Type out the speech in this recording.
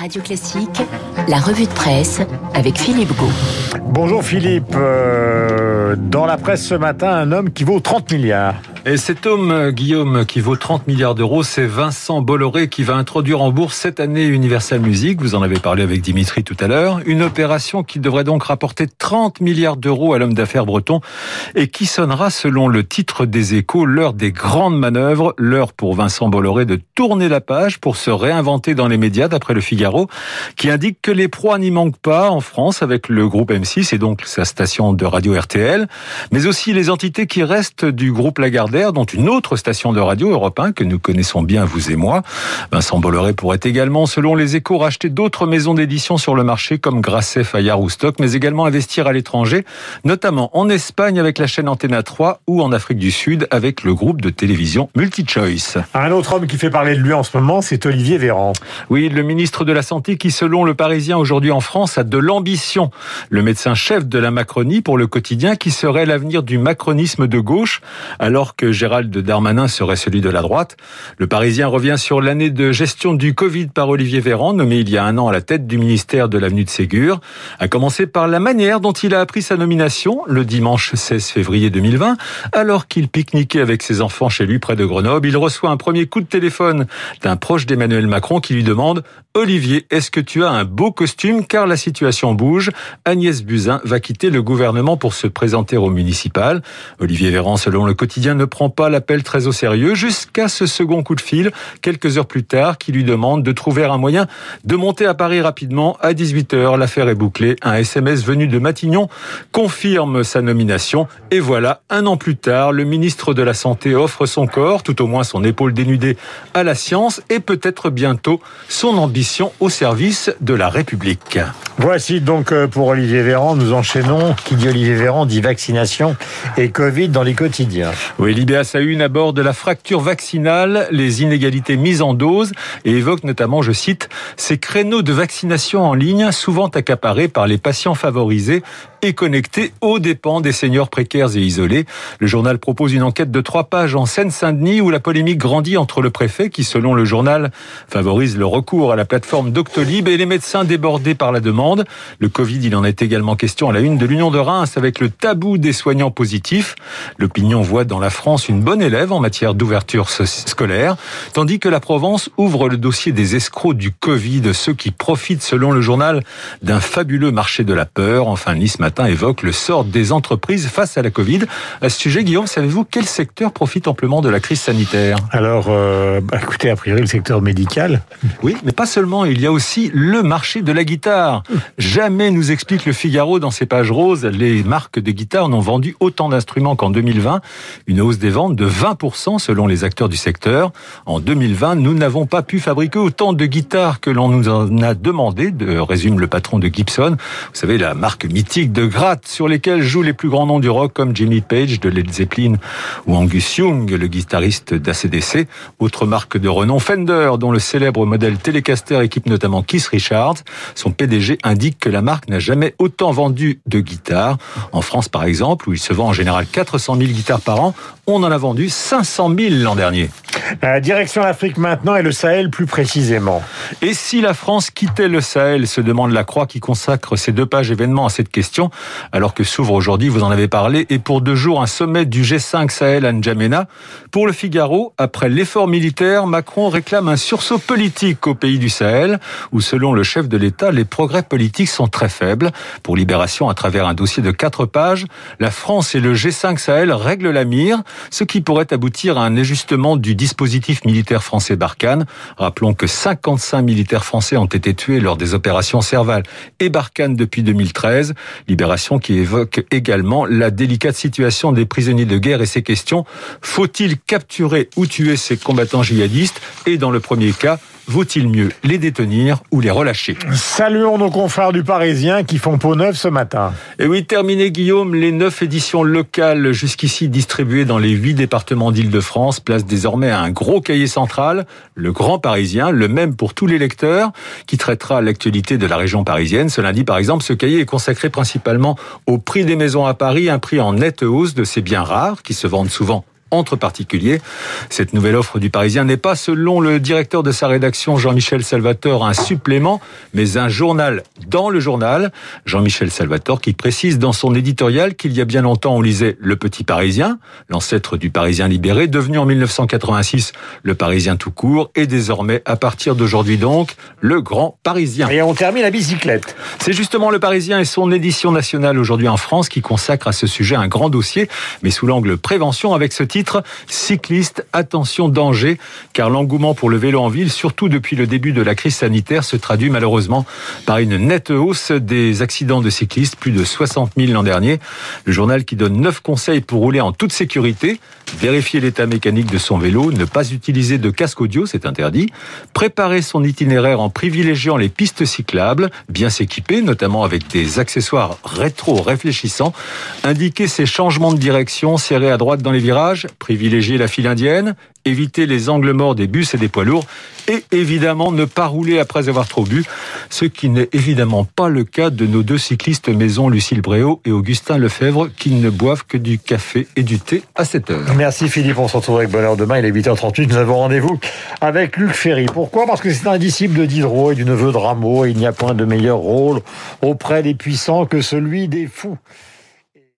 Radio Classique, la revue de presse avec Philippe Gault. Bonjour Philippe, dans la presse ce matin, un homme qui vaut 30 milliards. Et cet homme, Guillaume, qui vaut 30 milliards d'euros, c'est Vincent Bolloré qui va introduire en bourse cette année Universal Music, vous en avez parlé avec Dimitri tout à l'heure, une opération qui devrait donc rapporter 30 milliards d'euros à l'homme d'affaires breton et qui sonnera, selon le titre des Échos, l'heure des grandes manœuvres, l'heure pour Vincent Bolloré de tourner la page pour se réinventer dans les médias, d'après le Figaro, qui indique que les proies n'y manquent pas en France avec le groupe M6 et donc sa station de radio RTL, mais aussi les entités qui restent du groupe Lagardère, dont une autre station de radio, Europe 1, que nous connaissons bien, vous et moi. Vincent Bolloré pourrait également, selon les Échos, racheter d'autres maisons d'édition sur le marché comme Grasset, Fayard ou Stock, mais également investir à l'étranger, notamment en Espagne avec la chaîne Antena 3 ou en Afrique du Sud avec le groupe de télévision Multi-Choice. Un autre homme qui fait parler de lui en ce moment, c'est Olivier Véran. Oui, le ministre de la Santé qui, selon le Parisien aujourd'hui en France, a de l'ambition. Le médecin-chef de la Macronie pour le quotidien qui serait l'avenir du macronisme de gauche, alors que Gérald Darmanin serait celui de la droite. Le Parisien revient sur l'année de gestion du Covid par Olivier Véran, nommé il y a un an à la tête du ministère de l'avenue de Ségur, à commencer par la manière dont il a appris sa nomination le dimanche 16 février 2020, alors qu'il pique-niquait avec ses enfants chez lui près de Grenoble. Il reçoit un premier coup de téléphone d'un proche d'Emmanuel Macron qui lui demande « Olivier, est-ce que tu as un beau costume ? Car la situation bouge. Agnès Buzyn va quitter le gouvernement pour se présenter au municipal. » Olivier Véran, selon le quotidien, ne prend pas l'appel très au sérieux jusqu'à ce second coup de fil, quelques heures plus tard, qui lui demande de trouver un moyen de monter à Paris rapidement. À 18h, l'affaire est bouclée. Un SMS venu de Matignon confirme sa nomination. Et voilà, un an plus tard, le ministre de la Santé offre son corps, tout au moins son épaule dénudée, à la science et peut-être bientôt son ambition au service de la République. Voici donc pour Olivier Véran, nous enchaînons. Qui dit Olivier Véran dit vaccination et Covid dans les quotidiens. Oui, l'IDEA sa une aborde la fracture vaccinale, les inégalités mises en dose et évoque notamment, je cite, ces créneaux de vaccination en ligne souvent accaparés par les patients favorisés et connectés aux dépens des seniors précaires et isolés. Le journal propose une enquête de 3 pages en Seine-Saint-Denis où la polémique grandit entre le préfet qui, selon le journal, favorise le recours à la plateforme Doctolib et les médecins débordés par la demande. Le Covid, il en est également question à la une de l'Union de Reims avec le tabou des soignants positifs. L'opinion voit dans la France une bonne élève en matière d'ouverture scolaire, tandis que la Provence ouvre le dossier des escrocs du Covid, ceux qui profitent, selon le journal, d'un fabuleux marché de la peur. Enfin, Nice matin évoque le sort des entreprises face à la Covid. À ce sujet, Guillaume, savez-vous quel secteur profite amplement de la crise sanitaire ? Alors, écoutez, a priori, le secteur médical. Oui, mais pas seulement. Il y a aussi le marché de la guitare. Jamais, nous explique le Figaro dans ses pages roses, les marques de guitare n'ont vendu autant d'instruments qu'en 2020. Une hausse des ventes de 20% selon les acteurs du secteur. En 2020, nous n'avons pas pu fabriquer autant de guitares que l'on nous en a demandé, résume le patron de Gibson. Vous savez, la marque mythique de gratte sur lesquelles jouent les plus grands noms du rock comme Jimmy Page de Led Zeppelin ou Angus Young, le guitariste d'ACDC. Autre marque de renom, Fender, dont le célèbre modèle Telecaster équipe notamment Keith Richards. Son PDG indique que la marque n'a jamais autant vendu de guitares. En France, par exemple, où il se vend en général 400 000 guitares par an, on en a vendu 500 000 l'an dernier. Direction l'Afrique maintenant et le Sahel plus précisément. Et si la France quittait le Sahel, se demande La Croix qui consacre ses 2 pages événements à cette question, alors que s'ouvre aujourd'hui, vous en avez parlé, et pour 2 jours, un sommet du G5 Sahel à N'Djamena. Pour le Figaro, après l'effort militaire, Macron réclame un sursaut politique au pays du Sahel, où selon le chef de l'État, les progrès politiques sont très faibles. Pour Libération, à travers un dossier de 4 pages, la France et le G5 Sahel règlent la mire, ce qui pourrait aboutir à un ajustement du dispositif militaire français Barkhane. Rappelons que 55 militaires français ont été tués lors des opérations Serval et Barkhane depuis 2013. Libération qui évoque également la délicate situation des prisonniers de guerre et ses questions. Faut-il capturer ou tuer ces combattants djihadistes ? Et dans le premier cas, vaut-il mieux les détenir ou les relâcher ? Saluons nos confrères du Parisien qui font peau neuve ce matin. Et oui, terminé Guillaume, les 9 éditions locales jusqu'ici distribuées dans les 8 départements d'Île-de-France placent désormais à un gros cahier central, le Grand Parisien, le même pour tous les lecteurs, qui traitera l'actualité de la région parisienne. Ce lundi, par exemple, ce cahier est consacré principalement au prix des maisons à Paris, un prix en nette hausse de ces biens rares qui se vendent souvent entre particuliers. Cette nouvelle offre du Parisien n'est pas, selon le directeur de sa rédaction, Jean-Michel Salvatore, un supplément, mais un journal dans le journal. Jean-Michel Salvatore qui précise dans son éditorial qu'il y a bien longtemps, on lisait Le Petit Parisien, l'ancêtre du Parisien libéré, devenu en 1986 Le Parisien tout court, et désormais, à partir d'aujourd'hui donc, Le Grand Parisien. Et on termine la bicyclette. C'est justement Le Parisien et son édition nationale aujourd'hui en France qui consacre à ce sujet un grand dossier, mais sous l'angle prévention, avec ce titre, cycliste, attention, danger, car l'engouement pour le vélo en ville, surtout depuis le début de la crise sanitaire, se traduit malheureusement par une nette hausse des accidents de cyclistes, plus de 60 000 l'an dernier. Le journal qui donne 9 conseils pour rouler en toute sécurité: vérifier l'état mécanique de son vélo, ne pas utiliser de casque audio, c'est interdit, préparer son itinéraire en privilégiant les pistes cyclables, bien s'équiper, notamment avec des accessoires rétro-réfléchissants, indiquer ses changements de direction, serrer à droite dans les virages, privilégier la file indienne, éviter les angles morts des bus et des poids lourds, et évidemment ne pas rouler après avoir trop bu, ce qui n'est évidemment pas le cas de nos deux cyclistes maison, Lucille Bréau et Augustin Lefebvre, qui ne boivent que du café et du thé à 7 heures. Merci Philippe, on se retrouve avec bonheur demain, il est 8h38, nous avons rendez-vous avec Luc Ferry. Pourquoi ? Parce que c'est un disciple de Diderot et du neveu de Rameau, et il n'y a point de meilleur rôle auprès des puissants que celui des fous.